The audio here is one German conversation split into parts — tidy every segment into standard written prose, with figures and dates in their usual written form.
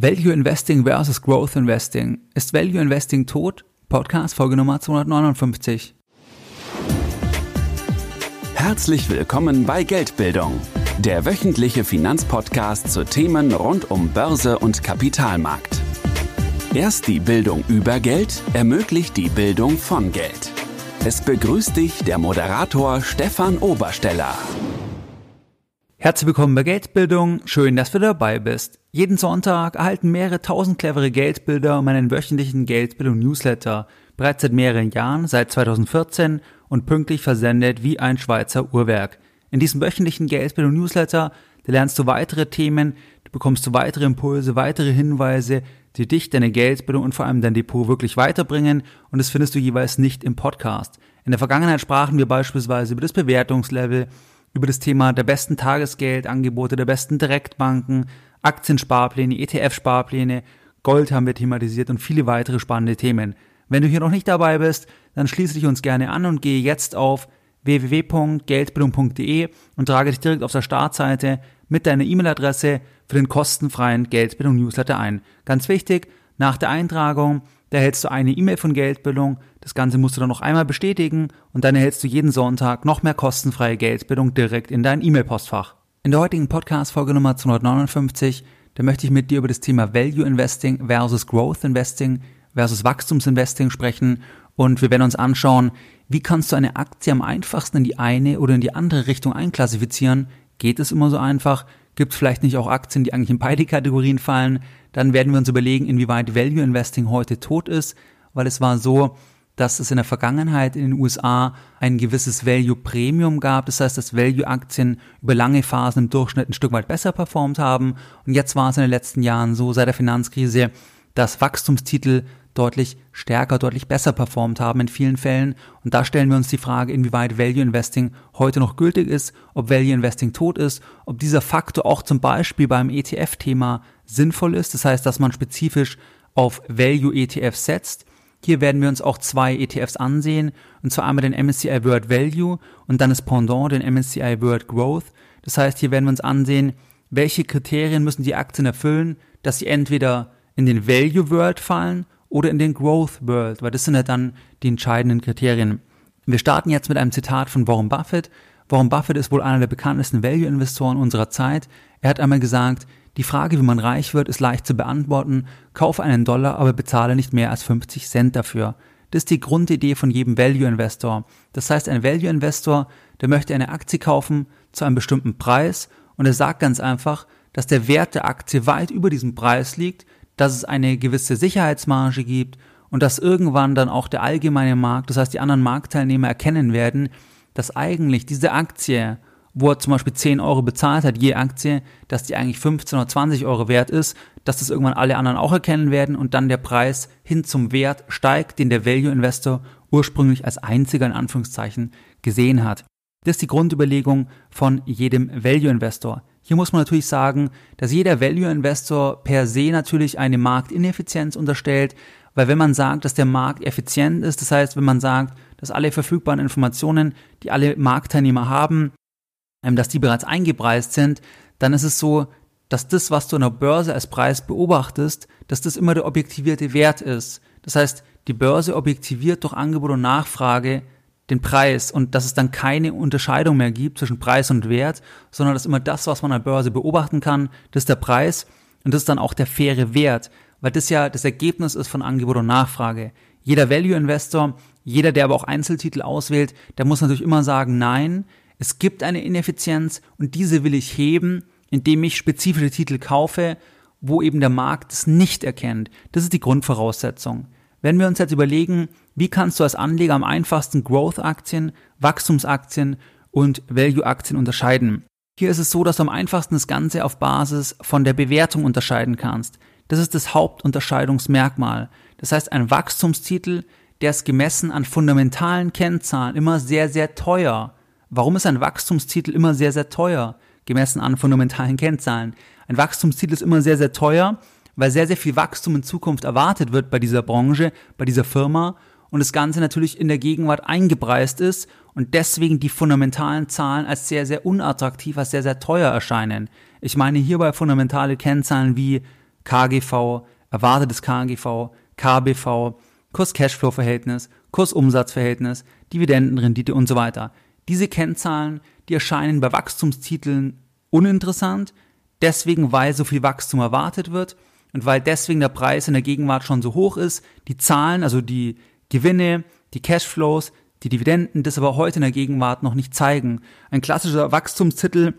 Value Investing versus Growth Investing. Ist Value Investing tot? Podcast Folge Nummer 259. Herzlich willkommen bei Geldbildung, der wöchentliche Finanzpodcast zu Themen rund um Börse und Kapitalmarkt. Erst die Bildung über Geld ermöglicht die Bildung von Geld. Es begrüßt dich der Moderator Stefan Obersteller. Herzlich willkommen bei Geldbildung, schön, dass du dabei bist. Jeden Sonntag erhalten mehrere tausend clevere Geldbilder meinen wöchentlichen Geldbildung-Newsletter, bereits seit mehreren Jahren, seit 2014 und pünktlich versendet wie ein Schweizer Uhrwerk. In diesem wöchentlichen Geldbildung-Newsletter lernst du weitere Themen, du bekommst weitere Impulse, weitere Hinweise, die dich, deine Geldbildung und vor allem dein Depot wirklich weiterbringen, und das findest du jeweils nicht im Podcast. In der Vergangenheit sprachen wir beispielsweise über das Bewertungslevel, über das Thema der besten Tagesgeldangebote, der besten Direktbanken, Aktiensparpläne, ETF-Sparpläne, Gold haben wir thematisiert und viele weitere spannende Themen. Wenn du hier noch nicht dabei bist, dann schließe dich uns gerne an und gehe jetzt auf www.geldbildung.de und trage dich direkt auf der Startseite mit deiner E-Mail-Adresse für den kostenfreien Geldbildung-Newsletter ein. Ganz wichtig, nach der Eintragung, da erhältst du eine E-Mail von Geldbildung, das Ganze musst du dann noch einmal bestätigen und dann erhältst du jeden Sonntag noch mehr kostenfreie Geldbildung direkt in dein E-Mail-Postfach. In der heutigen Podcast-Folge Nummer 259, da möchte ich mit dir über das Thema Value Investing versus Growth Investing versus Wachstumsinvesting sprechen und wir werden uns anschauen, wie kannst du eine Aktie am einfachsten in die eine oder in die andere Richtung einklassifizieren? Geht es immer so einfach? Gibt es vielleicht nicht auch Aktien, die eigentlich in beide Kategorien fallen? Dann werden wir uns überlegen, inwieweit Value Investing heute tot ist, weil es war so, dass es in der Vergangenheit in den USA ein gewisses Value Premium gab. Das heißt, dass Value Aktien über lange Phasen im Durchschnitt ein Stück weit besser performt haben. Und jetzt war es in den letzten Jahren so, seit der Finanzkrise, dass Wachstumstitel deutlich stärker, deutlich besser performt haben in vielen Fällen. Und da stellen wir uns die Frage, inwieweit Value Investing heute noch gültig ist, ob Value Investing tot ist, ob dieser Faktor auch zum Beispiel beim ETF-Thema sinnvoll ist. Das heißt, dass man spezifisch auf Value ETFs setzt. Hier werden wir uns auch zwei ETFs ansehen, und zwar einmal den MSCI World Value und dann das Pendant, den MSCI World Growth. Das heißt, hier werden wir uns ansehen, welche Kriterien müssen die Aktien erfüllen, dass sie entweder in den Value World fallen oder in den Growth World, weil das sind ja dann die entscheidenden Kriterien. Wir starten jetzt mit einem Zitat von Warren Buffett. Warren Buffett ist wohl einer der bekanntesten Value-Investoren unserer Zeit. Er hat einmal gesagt, die Frage, wie man reich wird, ist leicht zu beantworten. Kauf einen Dollar, aber bezahle nicht mehr als 50 Cent dafür. Das ist die Grundidee von jedem Value-Investor. Das heißt, ein Value-Investor, der möchte eine Aktie kaufen zu einem bestimmten Preis und er sagt ganz einfach, dass der Wert der Aktie weit über diesem Preis liegt, dass es eine gewisse Sicherheitsmarge gibt und dass irgendwann dann auch der allgemeine Markt, das heißt die anderen Marktteilnehmer, erkennen werden, dass eigentlich diese Aktie, wo er zum Beispiel 10 Euro bezahlt hat, je Aktie, dass die eigentlich 15 oder 20 Euro wert ist, dass das irgendwann alle anderen auch erkennen werden und dann der Preis hin zum Wert steigt, den der Value Investor ursprünglich als einziger in Anführungszeichen gesehen hat. Das ist die Grundüberlegung von jedem Value Investor. Hier muss man natürlich sagen, dass jeder Value-Investor per se natürlich eine Marktineffizienz unterstellt, weil wenn man sagt, dass der Markt effizient ist, das heißt, wenn man sagt, dass alle verfügbaren Informationen, die alle Marktteilnehmer haben, dass die bereits eingepreist sind, dann ist es so, dass das, was du an der Börse als Preis beobachtest, dass das immer der objektivierte Wert ist. Das heißt, die Börse objektiviert durch Angebot und Nachfrage den Preis und dass es dann keine Unterscheidung mehr gibt zwischen Preis und Wert, sondern dass immer das, was man an der Börse beobachten kann, das ist der Preis und das ist dann auch der faire Wert, weil das ja das Ergebnis ist von Angebot und Nachfrage. Jeder Value-Investor, jeder, der aber auch Einzeltitel auswählt, der muss natürlich immer sagen, nein, es gibt eine Ineffizienz und diese will ich heben, indem ich spezifische Titel kaufe, wo eben der Markt es nicht erkennt. Das ist die Grundvoraussetzung. Wenn wir uns jetzt überlegen, wie kannst du als Anleger am einfachsten Growth-Aktien, Wachstumsaktien und Value-Aktien unterscheiden? Hier ist es so, dass du am einfachsten das Ganze auf Basis von der Bewertung unterscheiden kannst. Das ist das Hauptunterscheidungsmerkmal. Das heißt, ein Wachstumstitel, der ist gemessen an fundamentalen Kennzahlen immer sehr, sehr teuer. Warum ist ein Wachstumstitel immer sehr, sehr teuer? Gemessen an fundamentalen Kennzahlen. Ein Wachstumstitel ist immer sehr, sehr teuer, weil sehr, sehr viel Wachstum in Zukunft erwartet wird bei dieser Branche, bei dieser Firma und das Ganze natürlich in der Gegenwart eingepreist ist und deswegen die fundamentalen Zahlen als sehr, sehr unattraktiv, als sehr, sehr teuer erscheinen. Ich meine hierbei fundamentale Kennzahlen wie KGV, erwartetes KGV, KBV, Kurs-Cashflow-Verhältnis, Kursumsatzverhältnis, Dividendenrendite und so weiter. Diese Kennzahlen, die erscheinen bei Wachstumstiteln uninteressant, deswegen, weil so viel Wachstum erwartet wird und weil deswegen der Preis in der Gegenwart schon so hoch ist. Die Zahlen, also die Gewinne, die Cashflows, die Dividenden, das aber heute in der Gegenwart noch nicht zeigen. Ein klassischer Wachstumstitel,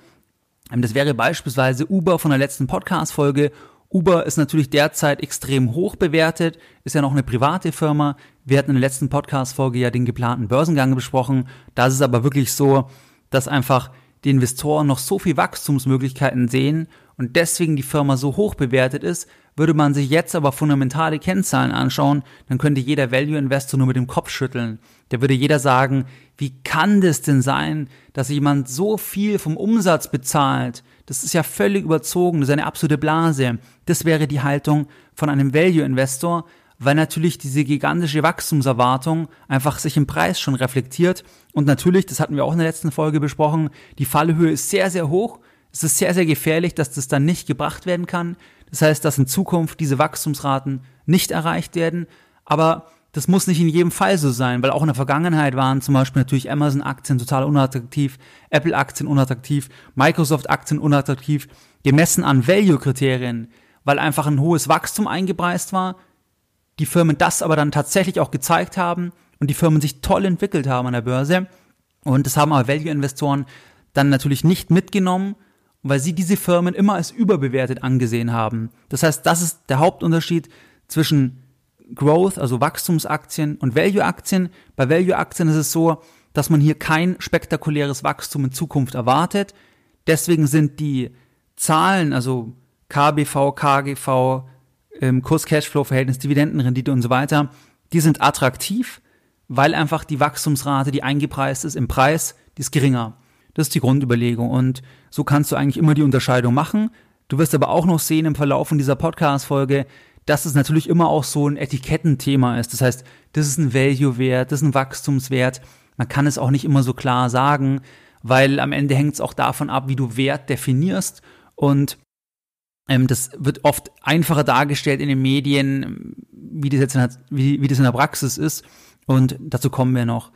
das wäre beispielsweise Uber von der letzten Podcast-Folge. Uber ist natürlich derzeit extrem hoch bewertet, ist ja noch eine private Firma. Wir hatten in der letzten Podcast-Folge ja den geplanten Börsengang besprochen. Da ist es aber wirklich so, dass einfach die Investoren noch so viel Wachstumsmöglichkeiten sehen und deswegen die Firma so hoch bewertet ist. Würde man sich jetzt aber fundamentale Kennzahlen anschauen, dann könnte jeder Value-Investor nur mit dem Kopf schütteln. Da würde jeder sagen, wie kann das denn sein, dass jemand so viel vom Umsatz bezahlt? Das ist ja völlig überzogen, das ist eine absolute Blase. Das wäre die Haltung von einem Value-Investor, weil natürlich diese gigantische Wachstumserwartung einfach sich im Preis schon reflektiert. Und natürlich, das hatten wir auch in der letzten Folge besprochen, die Fallhöhe ist sehr, sehr hoch. Es ist sehr, sehr gefährlich, dass das dann nicht gebracht werden kann. Das heißt, dass in Zukunft diese Wachstumsraten nicht erreicht werden. Aber das muss nicht in jedem Fall so sein, weil auch in der Vergangenheit waren zum Beispiel natürlich Amazon-Aktien total unattraktiv, Apple-Aktien unattraktiv, Microsoft-Aktien unattraktiv, gemessen an Value-Kriterien, weil einfach ein hohes Wachstum eingepreist war, die Firmen das aber dann tatsächlich auch gezeigt haben und die Firmen sich toll entwickelt haben an der Börse. Und das haben aber Value-Investoren dann natürlich nicht mitgenommen, weil sie diese Firmen immer als überbewertet angesehen haben. Das heißt, das ist der Hauptunterschied zwischen Growth, also Wachstumsaktien und Value-Aktien. Bei Value-Aktien ist es so, dass man hier kein spektakuläres Wachstum in Zukunft erwartet. Deswegen sind die Zahlen, also KBV, KGV, Kurs-Cashflow-Verhältnis, Dividendenrendite und so weiter, die sind attraktiv, weil einfach die Wachstumsrate, die eingepreist ist im Preis, die ist geringer. Das ist die Grundüberlegung und so kannst du eigentlich immer die Unterscheidung machen. Du wirst aber auch noch sehen im Verlauf von dieser Podcast-Folge, dass es natürlich immer auch so ein Etikettenthema ist. Das heißt, das ist ein Value-Wert, das ist ein Wachstumswert. Man kann es auch nicht immer so klar sagen, weil am Ende hängt es auch davon ab, wie du Wert definierst. Und das wird oft einfacher dargestellt in den Medien, wie das jetzt wie das in der Praxis ist. Und dazu kommen wir noch.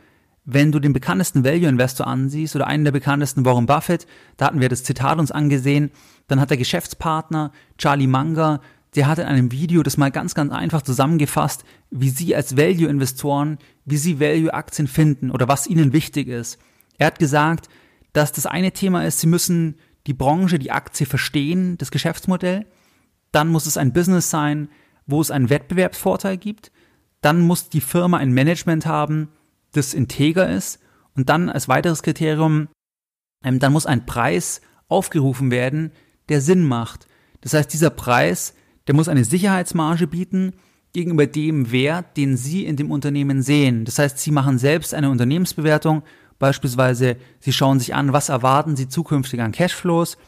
Wenn du den bekanntesten Value-Investor ansiehst oder einen der bekanntesten, Warren Buffett, da hatten wir das Zitat uns angesehen, dann hat der Geschäftspartner Charlie Munger, der hat in einem Video das mal ganz, ganz einfach zusammengefasst, wie sie als Value-Investoren, wie sie Value-Aktien finden oder was ihnen wichtig ist. Er hat gesagt, dass das eine Thema ist, sie müssen die Branche, die Aktie verstehen, das Geschäftsmodell. Dann muss es ein Business sein, wo es einen Wettbewerbsvorteil gibt. Dann muss die Firma ein Management haben, das integer ist, und dann als weiteres Kriterium, dann muss ein Preis aufgerufen werden, der Sinn macht. Das heißt, dieser Preis, der muss eine Sicherheitsmarge bieten gegenüber dem Wert, den Sie in dem Unternehmen sehen. Das heißt, Sie machen selbst eine Unternehmensbewertung, beispielsweise Sie schauen sich an, was erwarten Sie zukünftig an Cashflows,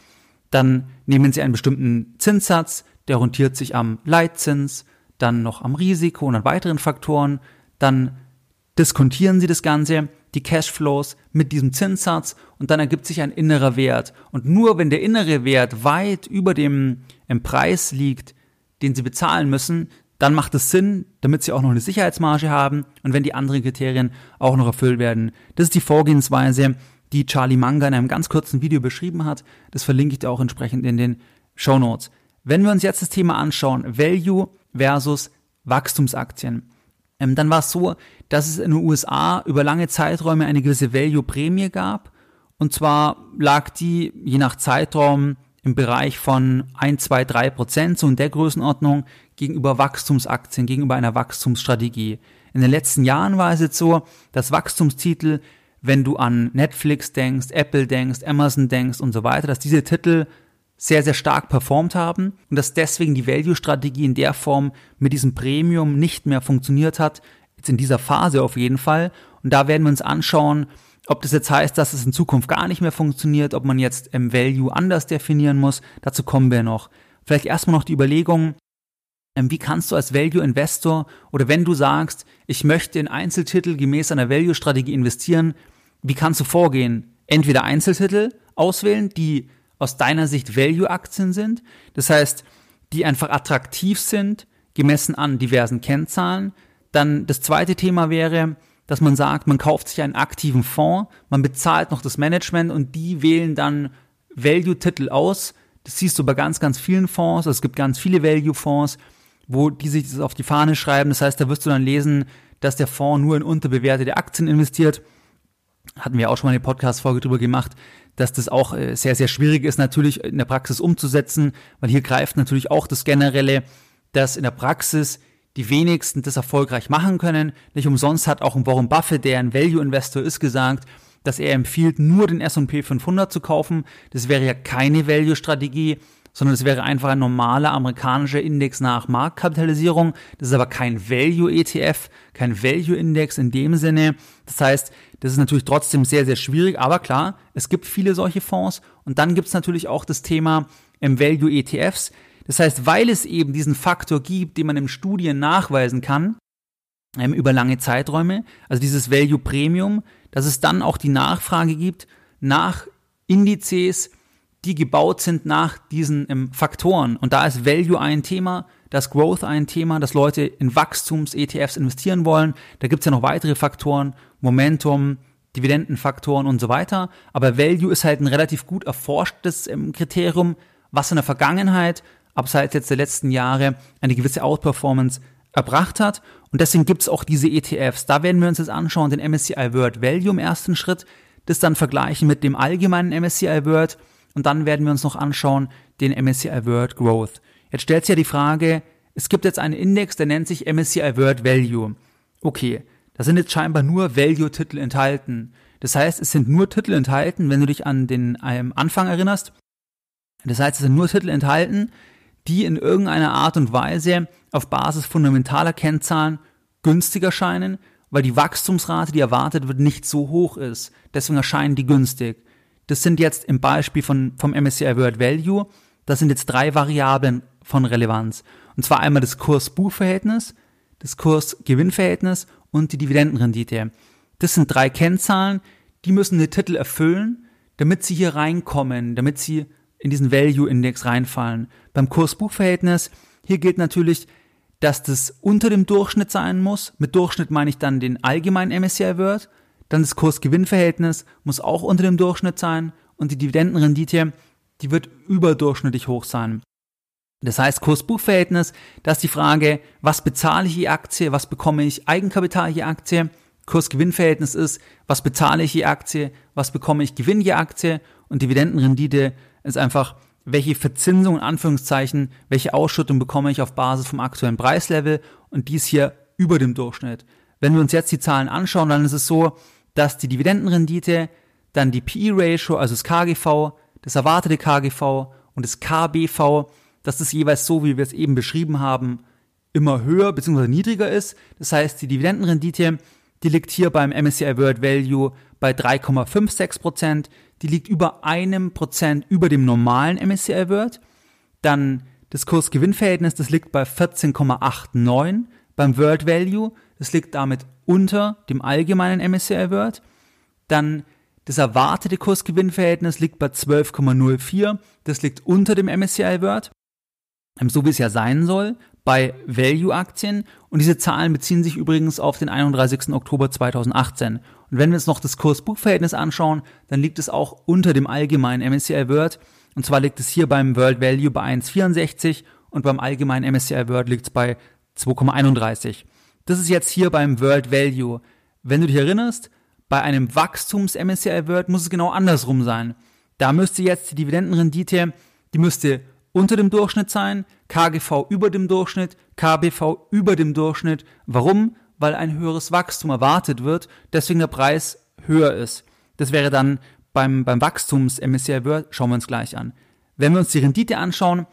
dann nehmen Sie einen bestimmten Zinssatz, der orientiert sich am Leitzins, dann noch am Risiko und an weiteren Faktoren, dann diskontieren Sie das Ganze, die Cashflows mit diesem Zinssatz, und dann ergibt sich ein innerer Wert. Und nur wenn der innere Wert weit über dem Preis liegt, den Sie bezahlen müssen, dann macht es Sinn, damit Sie auch noch eine Sicherheitsmarge haben und wenn die anderen Kriterien auch noch erfüllt werden. Das ist die Vorgehensweise, die Charlie Munger in einem ganz kurzen Video beschrieben hat. Das verlinke ich dir auch entsprechend in den Shownotes. Wenn wir uns jetzt das Thema anschauen, Value versus Wachstumsaktien. Dann war es so, dass es in den USA über lange Zeiträume eine gewisse Value-Prämie gab. Und zwar lag die je nach Zeitraum im Bereich von 1, 2, 3%, so in der Größenordnung, gegenüber Wachstumsaktien, gegenüber einer Wachstumsstrategie. In den letzten Jahren war es jetzt so, dass Wachstumstitel, wenn du an Netflix denkst, Apple denkst, Amazon denkst und so weiter, dass diese Titel sehr, sehr stark performt haben und dass deswegen die Value-Strategie in der Form mit diesem Premium nicht mehr funktioniert hat, jetzt in dieser Phase auf jeden Fall. Und da werden wir uns anschauen, ob das jetzt heißt, dass es in Zukunft gar nicht mehr funktioniert, ob man jetzt Value anders definieren muss. Dazu kommen wir noch. Vielleicht erstmal noch die Überlegung, wie kannst du als Value-Investor oder wenn du sagst, ich möchte in Einzeltitel gemäß einer Value-Strategie investieren, wie kannst du vorgehen? Entweder Einzeltitel auswählen, die aus deiner Sicht Value-Aktien sind. Das heißt, die einfach attraktiv sind, gemessen an diversen Kennzahlen. Dann das zweite Thema wäre, dass man sagt, man kauft sich einen aktiven Fonds, man bezahlt noch das Management und die wählen dann Value-Titel aus. Das siehst du bei ganz, ganz vielen Fonds. Es gibt ganz viele Value-Fonds, wo die sich das auf die Fahne schreiben. Das heißt, da wirst du dann lesen, dass der Fonds nur in unterbewertete Aktien investiert. Hatten wir auch schon mal eine Podcast-Folge drüber gemacht, dass das auch sehr, sehr schwierig ist, natürlich in der Praxis umzusetzen, weil hier greift natürlich auch das Generelle, dass in der Praxis die wenigsten das erfolgreich machen können. Nicht umsonst hat auch ein Warren Buffett, der ein Value-Investor ist, gesagt, dass er empfiehlt, nur den S&P 500 zu kaufen. Das wäre ja keine Value-Strategie, sondern es wäre einfach ein normaler amerikanischer Index nach Marktkapitalisierung. Das ist aber kein Value-ETF, kein Value-Index in dem Sinne. Das heißt, das ist natürlich trotzdem sehr, sehr schwierig, aber klar, es gibt viele solche Fonds. Und dann gibt es natürlich auch das Thema Value-ETFs. Das heißt, weil es eben diesen Faktor gibt, den man in Studien nachweisen kann, über lange Zeiträume, also dieses Value Premium, dass es dann auch die Nachfrage gibt nach Indizes, die gebaut sind nach diesen Faktoren. Und da ist Value ein Thema, da ist Growth ein Thema, dass Leute in Wachstums-ETFs investieren wollen. Da gibt es ja noch weitere Faktoren, Momentum, Dividendenfaktoren und so weiter. Aber Value ist halt ein relativ gut erforschtes Kriterium, was in der Vergangenheit abseits jetzt der letzten Jahre eine gewisse Outperformance erbracht hat. Und deswegen gibt es auch diese ETFs. Da werden wir uns jetzt anschauen, den MSCI World Value im ersten Schritt, das dann vergleichen mit dem allgemeinen MSCI World und dann werden wir uns noch anschauen, den MSCI World Growth. Jetzt stellt sich ja die Frage, es gibt jetzt einen Index, der nennt sich MSCI World Value. Okay, da sind jetzt scheinbar nur Value-Titel enthalten. Das heißt, es sind nur Titel enthalten, wenn du dich an den Anfang erinnerst. Das heißt, es sind nur Titel enthalten, die in irgendeiner Art und Weise auf Basis fundamentaler Kennzahlen günstiger scheinen, weil die Wachstumsrate, die erwartet wird, nicht so hoch ist. Deswegen erscheinen die günstig. Das sind jetzt im Beispiel vom MSCI World Value, das sind jetzt 3 Variablen von Relevanz. Und zwar einmal das Kurs-Buch-Verhältnis, das Kurs-Gewinn-Verhältnis und die Dividendenrendite. Das sind 3 Kennzahlen, die müssen den Titel erfüllen, damit sie hier reinkommen, damit sie in diesen Value-Index reinfallen. Beim Kurs-Buch-Verhältnis, hier gilt natürlich, dass das unter dem Durchschnitt sein muss. Mit Durchschnitt meine ich dann den allgemeinen MSCI World. Dann das Kurs-Gewinn-Verhältnis muss auch unter dem Durchschnitt sein. Und die Dividendenrendite, die wird überdurchschnittlich hoch sein. Das heißt, Kurs-Buch-Verhältnis, da ist die Frage, was bezahle ich je Aktie, was bekomme ich Eigenkapital je Aktie. Kurs-Gewinn-Verhältnis ist, was bezahle ich je Aktie, was bekomme ich Gewinn je Aktie. Und Dividendenrendite ist einfach, welche Verzinsung, in Anführungszeichen, welche Ausschüttung bekomme ich auf Basis vom aktuellen Preislevel und dies hier über dem Durchschnitt. Wenn wir uns jetzt die Zahlen anschauen, dann ist es so, dass die Dividendenrendite, dann die PE-Ratio, also das KGV, das erwartete KGV und das KBV, dass das jeweils so, wie wir es eben beschrieben haben, immer höher bzw. niedriger ist. Das heißt, die Dividendenrendite, die liegt hier beim MSCI World Value bei 3,56%. Die liegt über 1% über dem normalen MSCI World. Dann das Kurs-Gewinn-Verhältnis, das liegt bei 14,89 beim World Value. Das liegt damit unter dem allgemeinen MSCI World. Dann das erwartete Kurs-Gewinn-Verhältnis liegt bei 12,04. Das liegt unter dem MSCI World, so wie es ja sein soll, bei Value-Aktien. Und diese Zahlen beziehen sich übrigens auf den 31. Oktober 2018. Und wenn wir uns noch das Kurs-Buch-Verhältnis anschauen, dann liegt es auch unter dem allgemeinen MSCI World. Und zwar liegt es hier beim World Value bei 1,64 und beim allgemeinen MSCI World liegt es bei 2,31. Das ist jetzt hier beim World Value. Wenn du dich erinnerst, bei einem Wachstums-MSCI World muss es genau andersrum sein. Da müsste jetzt die Dividendenrendite, die müsste unter dem Durchschnitt sein, KGV über dem Durchschnitt, KBV über dem Durchschnitt. Warum? Weil ein höheres Wachstum erwartet wird, deswegen der Preis höher ist. Das wäre dann beim Wachstums-MSCI World, schauen wir uns gleich an. Wenn wir uns die Rendite anschauen,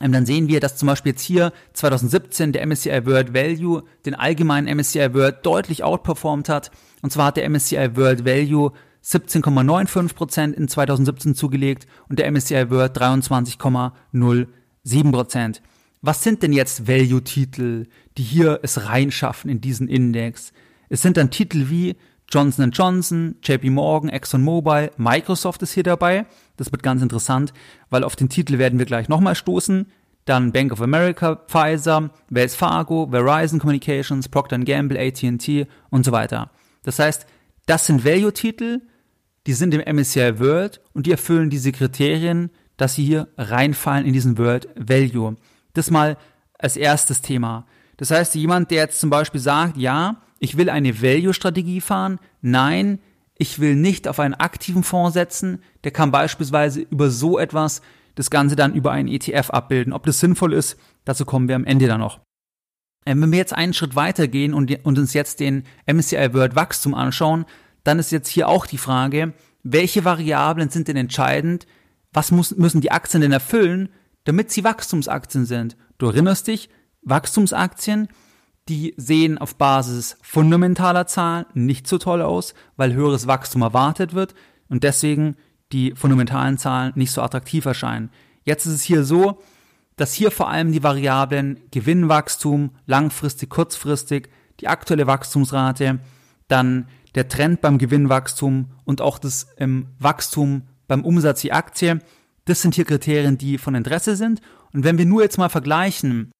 dann sehen wir, dass zum Beispiel jetzt hier 2017 der MSCI World Value den allgemeinen MSCI World deutlich outperformt hat. Und zwar hat der MSCI World Value 17,95% in 2017 zugelegt und der MSCI World 23,07%. Was sind denn jetzt Value-Titel, die hier es reinschaffen in diesen Index? Es sind dann Titel wie Johnson & Johnson, JP Morgan, ExxonMobil, Microsoft ist hier dabei. Das wird ganz interessant, weil auf den Titel werden wir gleich nochmal stoßen. dann Bank of America, Pfizer, Wells Fargo, Verizon Communications, Procter & Gamble, AT&T und so weiter. Das heißt, das sind Value-Titel, die sind im MSCI World und die erfüllen diese Kriterien, dass sie hier reinfallen in diesen World Value. Das mal als erstes Thema. Das heißt, jemand, der jetzt zum Beispiel sagt, ja, ich will eine Value-Strategie fahren, nein, ich will nicht auf einen aktiven Fonds setzen, der kann beispielsweise über so etwas das Ganze dann über einen ETF abbilden. Ob das sinnvoll ist, dazu kommen wir am Ende dann noch. Wenn wir jetzt einen Schritt weiter gehen und uns jetzt den MSCI World Wachstum anschauen, dann ist jetzt hier auch die Frage, welche Variablen sind denn entscheidend, was müssen die Aktien denn erfüllen, damit sie Wachstumsaktien sind? Du erinnerst dich, Wachstumsaktien, die sehen auf Basis fundamentaler Zahlen nicht so toll aus, weil höheres Wachstum erwartet wird und deswegen die fundamentalen Zahlen nicht so attraktiv erscheinen. Jetzt ist es hier so, dass hier vor allem die Variablen Gewinnwachstum, langfristig, kurzfristig, die aktuelle Wachstumsrate, dann der Trend beim Gewinnwachstum und auch das Wachstum beim Umsatz je Aktie, das sind hier Kriterien, die von Interesse sind. Und wenn wir nur jetzt mal vergleichen,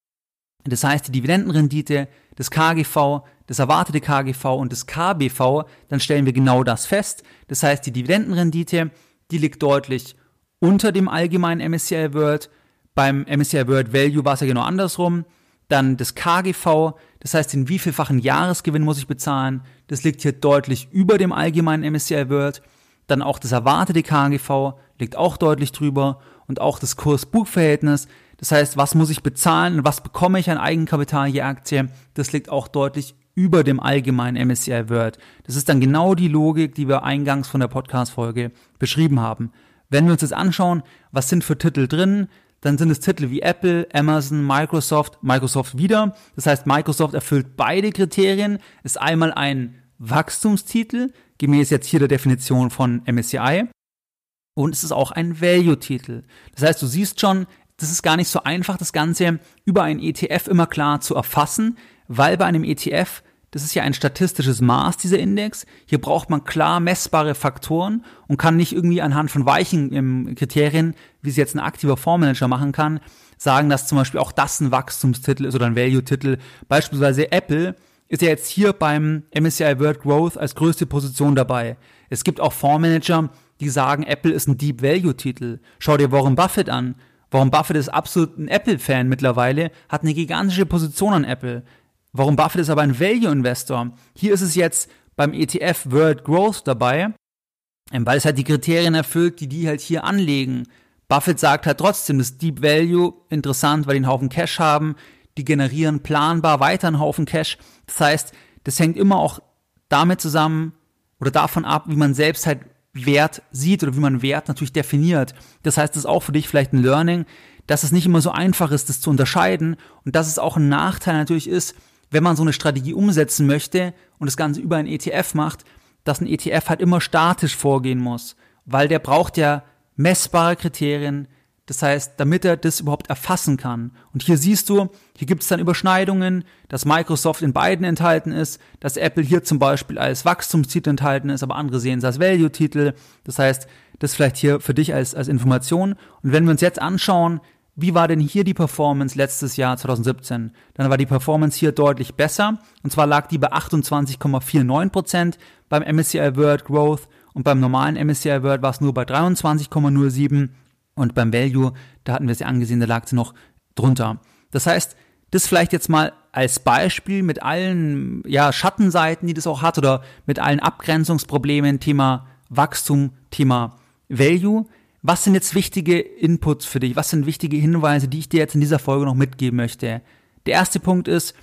das heißt die Dividendenrendite, das KGV, das erwartete KGV und das KBV, dann stellen wir genau das fest. Das heißt, die Dividendenrendite, die liegt deutlich unter dem allgemeinen MSCI World. Beim MSCI World Value war es ja genau andersrum. Dann das KGV, das heißt, den wievielfachen Jahresgewinn muss ich bezahlen. Das liegt hier deutlich über dem allgemeinen MSCI World. Dann auch das erwartete KGV liegt auch deutlich drüber. Und auch das Kurs-Buch-Verhältnis, das heißt, was muss ich bezahlen und was bekomme ich an Eigenkapital je Aktie, das liegt auch deutlich über dem allgemeinen MSCI World. Das ist dann genau die Logik, die wir eingangs von der Podcast-Folge beschrieben haben. Wenn wir uns jetzt anschauen, was sind für Titel drin, dann sind es Titel wie Apple, Amazon, Microsoft wieder. Das heißt, Microsoft erfüllt beide Kriterien, ist einmal ein Wachstumstitel, gemäß jetzt hier der Definition von MSCI, und es ist auch ein Value-Titel. Das heißt, du siehst schon, das ist gar nicht so einfach, das Ganze über einen ETF immer klar zu erfassen, weil bei einem ETF, das ist ja ein statistisches Maß, dieser Index, hier braucht man klar messbare Faktoren und kann nicht irgendwie anhand von weichen Kriterien, wie es jetzt ein aktiver Fondsmanager machen kann, sagen, dass zum Beispiel auch das ein Wachstumstitel ist oder ein Value-Titel. Beispielsweise Apple ist ja jetzt hier beim MSCI World Growth als größte Position dabei. Es gibt auch Fondsmanager, die sagen, Apple ist ein Deep-Value-Titel. Schau dir Warren Buffett an. Warren Buffett ist absolut ein Apple-Fan mittlerweile, hat eine gigantische Position an Apple. Warren Buffett ist aber ein Value-Investor. Hier ist es jetzt beim ETF World Growth dabei, weil es halt die Kriterien erfüllt, die halt hier anlegen. Buffett sagt halt trotzdem, das Deep Value interessant, weil die einen Haufen Cash haben, die generieren planbar weiter einen Haufen Cash. Das heißt, das hängt immer auch damit zusammen oder davon ab, wie man selbst halt Wert sieht oder wie man Wert natürlich definiert. Das heißt, das ist auch für dich vielleicht ein Learning, dass es nicht immer so einfach ist, das zu unterscheiden und dass es auch ein Nachteil natürlich ist, wenn man so eine Strategie umsetzen möchte und das Ganze über einen ETF macht, dass ein ETF halt immer statisch vorgehen muss, weil der braucht ja messbare Kriterien, das heißt, damit er das überhaupt erfassen kann. Und hier siehst du, hier gibt es dann Überschneidungen, dass Microsoft in beiden enthalten ist, dass Apple hier zum Beispiel als Wachstumstitel enthalten ist, aber andere sehen es als Value-Titel. Das heißt, das vielleicht hier für dich als Information. Und wenn wir uns jetzt anschauen, wie war denn hier die Performance letztes Jahr 2017? Dann war die Performance hier deutlich besser. Und zwar lag die bei 28,49% beim MSCI World Growth und beim normalen MSCI World war es nur bei 23,07%. Und beim Value, da hatten wir es ja angesehen, da lag es noch drunter. Das heißt, das vielleicht jetzt mal als Beispiel mit allen Schattenseiten, die das auch hat oder mit allen Abgrenzungsproblemen, Thema Wachstum, Thema Value. Was sind jetzt wichtige Inputs für dich? Was sind wichtige Hinweise, die ich dir jetzt in dieser Folge noch mitgeben möchte? Der erste Punkt ist,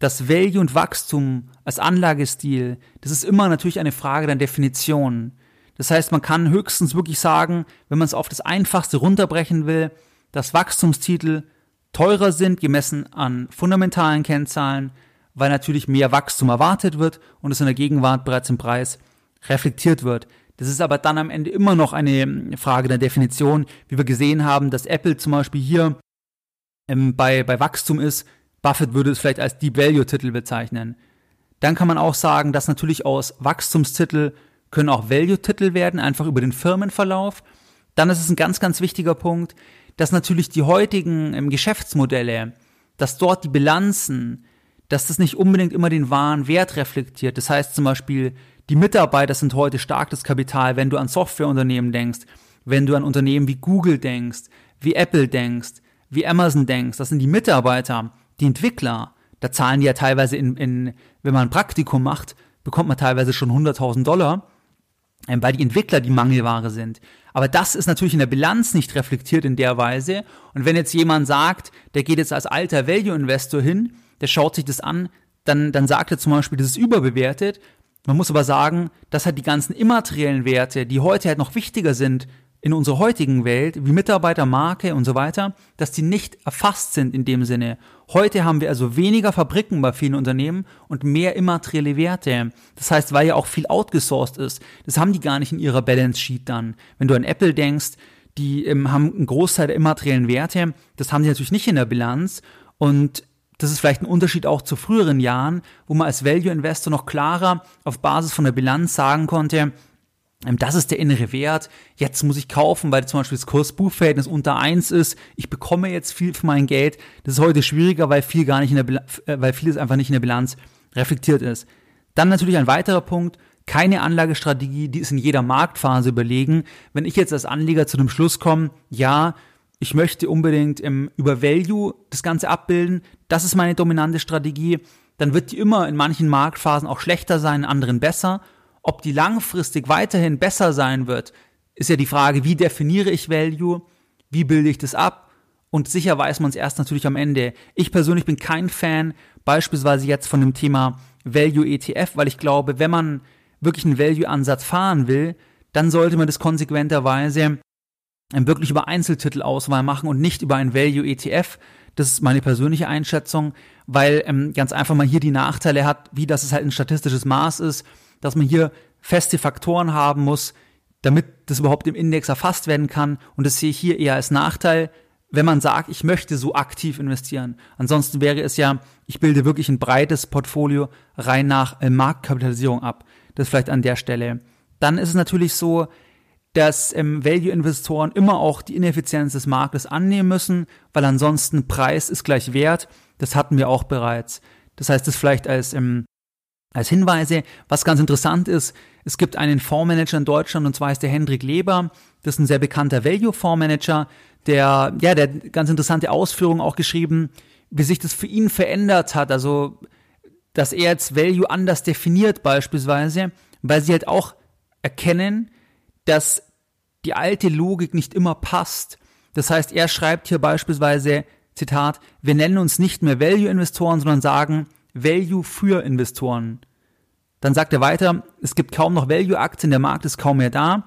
dass Value und Wachstum als Anlagestil, das ist immer natürlich eine Frage der Definition. Das heißt, man kann höchstens wirklich sagen, wenn man es auf das Einfachste runterbrechen will, dass Wachstumstitel teurer sind, gemessen an fundamentalen Kennzahlen, weil natürlich mehr Wachstum erwartet wird und es in der Gegenwart bereits im Preis reflektiert wird. Das ist aber dann am Ende immer noch eine Frage der Definition, wie wir gesehen haben, dass Apple zum Beispiel hier bei Wachstum ist. Buffett würde es vielleicht als Deep-Value-Titel bezeichnen. Dann kann man auch sagen, dass natürlich aus Wachstumstitel können auch Value-Titel werden, einfach über den Firmenverlauf. Dann ist es ein ganz, ganz wichtiger Punkt, dass natürlich die heutigen Geschäftsmodelle, dass dort die Bilanzen, dass das nicht unbedingt immer den wahren Wert reflektiert. Das heißt zum Beispiel, die Mitarbeiter sind heute starkes Kapital, wenn du an Softwareunternehmen denkst, wenn du an Unternehmen wie Google denkst, wie Apple denkst, wie Amazon denkst. Das sind die Mitarbeiter, die Entwickler. Da zahlen die ja teilweise, wenn man ein Praktikum macht, bekommt man teilweise schon $100.000, weil die Entwickler die Mangelware sind. Aber das ist natürlich in der Bilanz nicht reflektiert in der Weise. Und wenn jetzt jemand sagt, der geht jetzt als alter Value-Investor hin, der schaut sich das an, dann sagt er zum Beispiel, das ist überbewertet. Man muss aber sagen, dass halt die ganzen immateriellen Werte, die heute halt noch wichtiger sind in unserer heutigen Welt, wie Mitarbeiter, Marke und so weiter, dass die nicht erfasst sind in dem Sinne. Heute haben wir also weniger Fabriken bei vielen Unternehmen und mehr immaterielle Werte. Das heißt, weil ja auch viel outgesourced ist, das haben die gar nicht in ihrer Balance Sheet dann. Wenn du an Apple denkst, die haben einen Großteil der immateriellen Werte, das haben die natürlich nicht in der Bilanz. Und das ist vielleicht ein Unterschied auch zu früheren Jahren, wo man als Value Investor noch klarer auf Basis von der Bilanz sagen konnte, das ist der innere Wert, jetzt muss ich kaufen, weil zum Beispiel das Kurs-Buch-Verhältnis unter 1 ist, ich bekomme jetzt viel für mein Geld. Das ist heute schwieriger, weil vieles einfach nicht in der Bilanz reflektiert ist. Dann natürlich ein weiterer Punkt, keine Anlagestrategie, die ist in jeder Marktphase überlegen. Wenn ich jetzt als Anleger zu dem Schluss komme, ja, ich möchte unbedingt über Value das Ganze abbilden, das ist meine dominante Strategie, dann wird die immer in manchen Marktphasen auch schlechter sein, in anderen besser. Ob die langfristig weiterhin besser sein wird, ist ja die Frage, wie definiere ich Value, wie bilde ich das ab, und sicher weiß man es erst natürlich am Ende. Ich persönlich bin kein Fan beispielsweise jetzt von dem Thema Value ETF, weil ich glaube, wenn man wirklich einen Value-Ansatz fahren will, dann sollte man das konsequenterweise wirklich über Einzeltitelauswahl machen und nicht über ein Value-ETF. Das ist meine persönliche Einschätzung, weil ganz einfach man hier die Nachteile hat, wie dass es halt ein statistisches Maß ist, dass man hier feste Faktoren haben muss, damit das überhaupt im Index erfasst werden kann. Und das sehe ich hier eher als Nachteil, wenn man sagt, ich möchte so aktiv investieren. Ansonsten wäre es ja, ich bilde wirklich ein breites Portfolio rein nach Marktkapitalisierung ab. Das vielleicht an der Stelle. Dann ist es natürlich so, dass Value-Investoren immer auch die Ineffizienz des Marktes annehmen müssen, weil ansonsten Preis ist gleich Wert. Das hatten wir auch bereits. Das heißt, das vielleicht als Hinweise. Was ganz interessant ist, es gibt einen Fondsmanager in Deutschland, und zwar ist der Hendrik Leber. Das ist ein sehr bekannter Value-Fondsmanager, der ganz interessante Ausführungen auch geschrieben, wie sich das für ihn verändert hat. Also, dass er jetzt Value anders definiert beispielsweise, weil sie halt auch erkennen, dass die alte Logik nicht immer passt. Das heißt, er schreibt hier beispielsweise, Zitat, wir nennen uns nicht mehr Value-Investoren, sondern sagen Value für Investoren. Dann sagt er weiter, es gibt kaum noch Value-Aktien, der Markt ist kaum mehr da.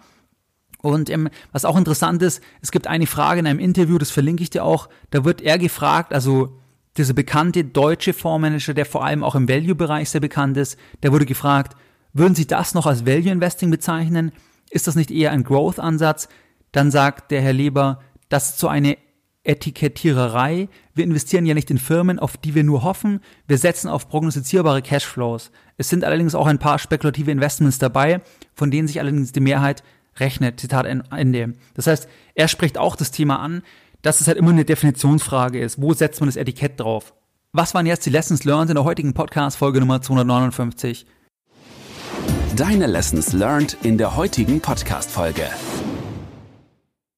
Und was auch interessant ist, es gibt eine Frage in einem Interview, das verlinke ich dir auch, da wird er gefragt, also dieser bekannte deutsche Fondsmanager, der vor allem auch im Value-Bereich sehr bekannt ist, der wurde gefragt, würden Sie das noch als Value-Investing bezeichnen? Ist das nicht eher ein Growth-Ansatz? Dann sagt der Herr Leber, das ist so eine Etikettiererei. Wir investieren ja nicht in Firmen, auf die wir nur hoffen. Wir setzen auf prognostizierbare Cashflows. Es sind allerdings auch ein paar spekulative Investments dabei, von denen sich allerdings die Mehrheit rechnet. Zitat Ende. Das heißt, er spricht auch das Thema an, dass es halt immer eine Definitionsfrage ist. Wo setzt man das Etikett drauf? Was waren jetzt die Lessons learned in der heutigen Podcast-Folge Nummer 259? Deine Lessons learned in der heutigen Podcast-Folge.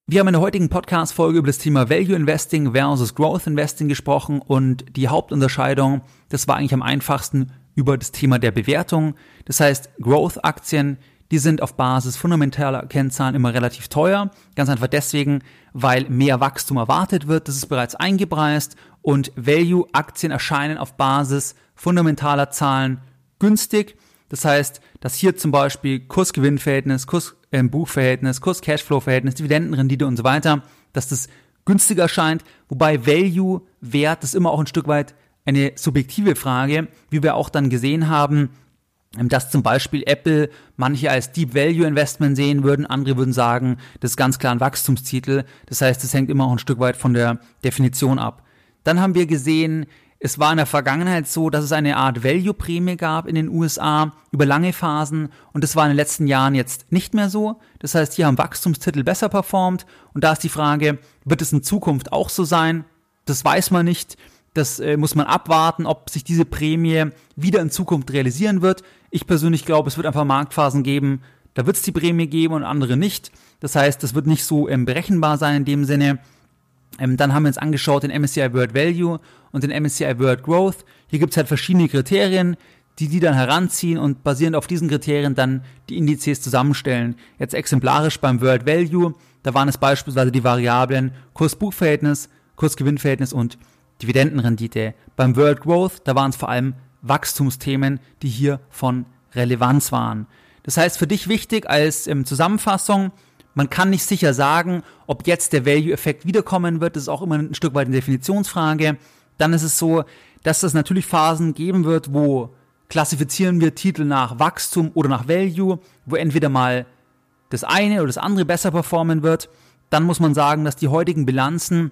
Wir haben in der heutigen Podcast-Folge über das Thema Value Investing versus Growth Investing gesprochen, und die Hauptunterscheidung, das war eigentlich am einfachsten über das Thema der Bewertung. Das heißt, Growth-Aktien, die sind auf Basis fundamentaler Kennzahlen immer relativ teuer. Ganz einfach deswegen, weil mehr Wachstum erwartet wird, das ist bereits eingepreist, und Value-Aktien erscheinen auf Basis fundamentaler Zahlen günstig. Das heißt, dass hier zum Beispiel Kursgewinnverhältnis, Kurs-Buchverhältnis, Kurs-Cashflow-Verhältnis, Dividendenrendite und so weiter, dass das günstiger scheint. Wobei Value-Wert ist immer auch ein Stück weit eine subjektive Frage, wie wir auch dann gesehen haben, dass zum Beispiel Apple manche als Deep Value Investment sehen würden, andere würden sagen, das ist ganz klar ein Wachstumstitel. Das heißt, das hängt immer auch ein Stück weit von der Definition ab. Dann haben wir gesehen, Es war in der Vergangenheit so, dass es eine Art Value-Prämie gab in den USA über lange Phasen und das war in den letzten Jahren jetzt nicht mehr so. Das heißt, hier haben Wachstumstitel besser performt und da ist die Frage, wird es in Zukunft auch so sein? Das weiß man nicht. Das muss man abwarten, ob sich diese Prämie wieder in Zukunft realisieren wird. Ich persönlich glaube, es wird einfach Marktphasen geben, da wird es die Prämie geben und andere nicht. Das heißt, das wird nicht so berechenbar sein in dem Sinne. Dann haben wir uns angeschaut den MSCI World Value und den MSCI World Growth. Hier gibt es halt verschiedene Kriterien, die dann heranziehen und basierend auf diesen Kriterien dann die Indizes zusammenstellen. Jetzt exemplarisch beim World Value, da waren es beispielsweise die Variablen Kurs-Buch-Verhältnis, Kurs-Gewinn-Verhältnis und Dividendenrendite. Beim World Growth, da waren es vor allem Wachstumsthemen, die hier von Relevanz waren. Das heißt für dich wichtig als Zusammenfassung, man kann nicht sicher sagen, ob jetzt der Value-Effekt wiederkommen wird. Das ist auch immer ein Stück weit eine Definitionsfrage. Dann ist es so, dass es natürlich Phasen geben wird, wo klassifizieren wir Titel nach Wachstum oder nach Value, wo entweder mal das eine oder das andere besser performen wird. Dann muss man sagen, dass die heutigen Bilanzen,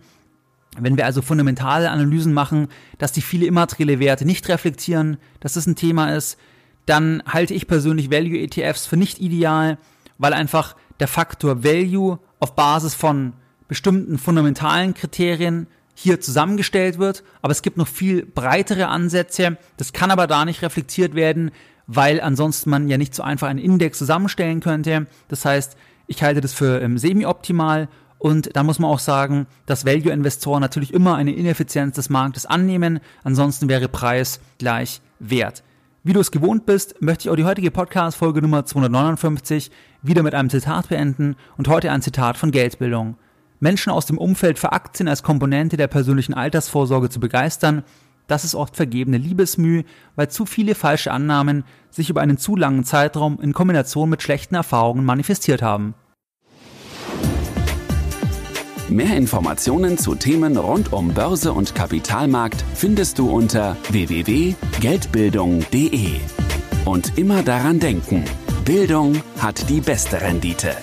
wenn wir also fundamentale Analysen machen, dass die viele immaterielle Werte nicht reflektieren, dass das ein Thema ist. Dann halte ich persönlich Value-ETFs für nicht ideal, weil einfach der Faktor Value auf Basis von bestimmten fundamentalen Kriterien hier zusammengestellt wird, aber es gibt noch viel breitere Ansätze, das kann aber da nicht reflektiert werden, weil ansonsten man ja nicht so einfach einen Index zusammenstellen könnte, das heißt, ich halte das für semi-optimal und da muss man auch sagen, dass Value-Investoren natürlich immer eine Ineffizienz des Marktes annehmen, ansonsten wäre Preis gleich Wert. Wie du es gewohnt bist, möchte ich auch die heutige Podcast-Folge Nummer 259 wieder mit einem Zitat beenden und heute ein Zitat von Geldbildung. Menschen aus dem Umfeld für Aktien als Komponente der persönlichen Altersvorsorge zu begeistern, das ist oft vergebene Liebesmüh, weil zu viele falsche Annahmen sich über einen zu langen Zeitraum in Kombination mit schlechten Erfahrungen manifestiert haben. Mehr Informationen zu Themen rund um Börse und Kapitalmarkt findest du unter www.geldbildung.de. Und immer daran denken, Bildung hat die beste Rendite.